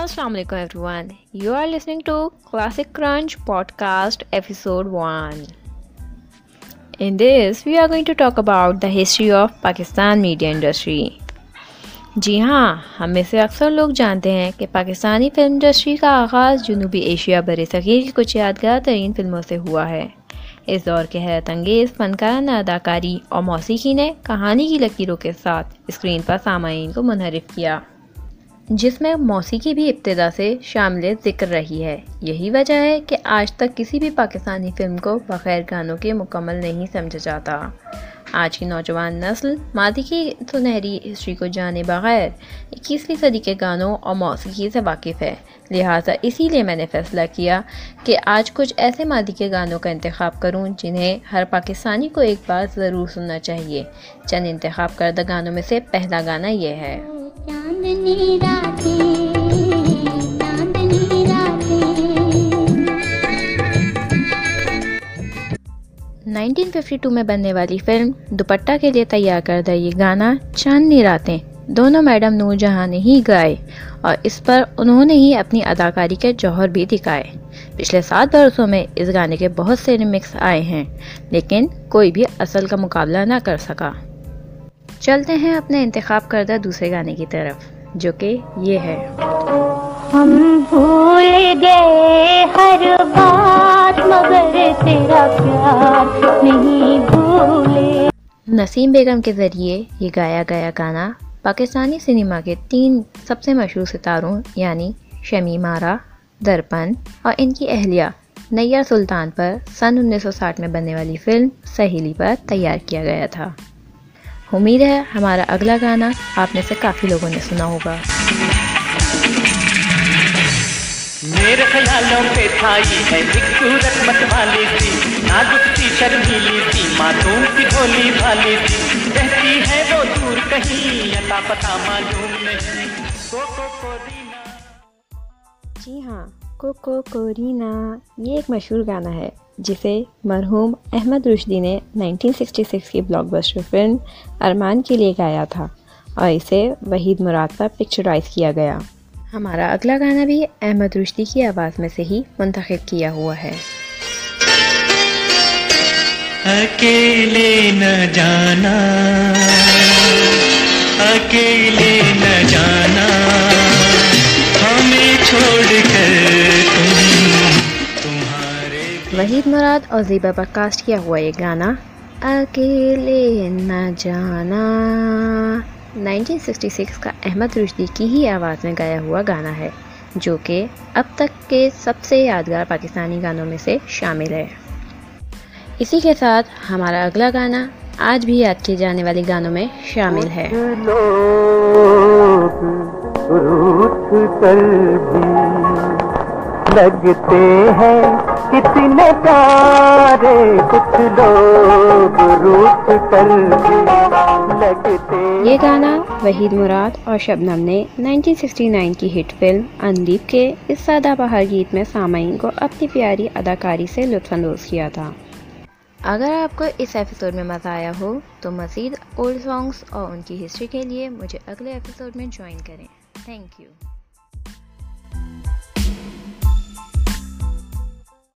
السلام علیکم everyone, you are listening to classic crunch podcast episode 1. In this, we are going to talk about the history of Pakistan media industry. جی ہاں، ہم میں سے اکثر لوگ جانتے ہیں کہ پاکستانی فلم انڈسٹری کا آغاز جنوبی ایشیا بر صغیر کی کچھ یادگار ترین فلموں سے ہوا ہے. اس دور کے حیرت انگیز فنکارانہ اداکاری اور موسیقی نے کہانی کی لکیروں کے ساتھ اسکرین پر سامعین کو منحرف کیا، جس میں موسیقی بھی ابتدا سے شامل ذکر رہی ہے. یہی وجہ ہے کہ آج تک کسی بھی پاکستانی فلم کو بغیر گانوں کے مکمل نہیں سمجھا جاتا. آج کی نوجوان نسل ماضی کی سنہری ہسٹری کو جانے بغیر 21ویں صدی کے گانوں اور موسیقی سے واقف ہے. لہٰذا اسی لیے میں نے فیصلہ کیا کہ آج کچھ ایسے ماضی کے گانوں کا انتخاب کروں جنہیں ہر پاکستانی کو ایک بار ضرور سننا چاہیے. چند انتخاب کردہ گانوں میں سے پہلا گانا یہ ہے. نائنٹین 1952 میں بننے والی فلم دوپٹہ کے لیے تیار کردہ یہ گانا چاندنی راتیں دونوں میڈم نور جہاں نے ہی گائے، اور اس پر انہوں نے ہی اپنی اداکاری کے جوہر بھی دکھائے. پچھلے 7 برسوں میں اس گانے کے بہت سے ریمکس آئے ہیں، لیکن کوئی بھی اصل کا مقابلہ نہ کر سکا. چلتے ہیں اپنے انتخاب کردہ دوسرے گانے کی طرف، جو کہ یہ ہے. ہم بھول گئے ہر بات مگر تیرا پیار نہیں بھولے. نسیم بیگم کے ذریعے یہ گایا گیا گانا پاکستانی سینما کے 3 سب سے مشہور ستاروں یعنی شمی مارا، درپن اور ان کی اہلیہ نیا سلطان پر سن 1960 میں بننے والی فلم سہیلی پر تیار کیا گیا تھا. امید ہے ہمارا اگلا گانا آپ میں سے کافی لوگوں نے سنا ہوگا. میرے خیالوں پہ تھا یہ ہے خوبصورت مت والی تھی، نازک سی شرمیلی تھی، معصوم سی بھولی بھالی تھی، رہتی ہے وہ دور کہیں عطا پتہ معلوم نہیں. کوکو کورینا، جی ہاں کوکو کورینا، یہ ایک مشہور گانا ہے جسے مرحوم احمد رشدی نے 1966 کی بلاک بسٹر فلم ارمان کے لیے گایا تھا، اور اسے وحید مراد پر پکچرائز کیا گیا. ہمارا اگلا گانا بھی احمد رشدی کی آواز میں سے ہی منتخب کیا ہوا ہے. اکیلے نہ جانا، اکیلے نہ جانا، ہمیں چھوڑ کر. وحید مراد اور زیبا پر کاسٹ کیا ہوا یہ گانا اکیلے نہ جانا 1966 کا احمد رشدی کی ہی آواز میں گایا ہوا گانا ہے، جو کہ اب تک کے سب سے یادگار پاکستانی گانوں میں سے شامل ہے. اسی کے ساتھ ہمارا اگلا گانا آج بھی یاد کیے جانے والے گانوں میں شامل ہے. لگتے ہیں کتنے پیارے کچھ لوگ روٹ کر لگتے. یہ گانا وحید مراد اور شبنم نے 1969 کی ہٹ فلم اندیپ کے اس سادہ بہار گیت میں سامعین کو اپنی پیاری اداکاری سے لطف اندوز کیا تھا. اگر آپ کو اس ایپیسوڈ میں مزہ آیا ہو تو مزید اولڈ سانگز اور ان کی ہسٹری کے لیے مجھے اگلے ایپیسوڈ میں جوائن کریں. Thank you.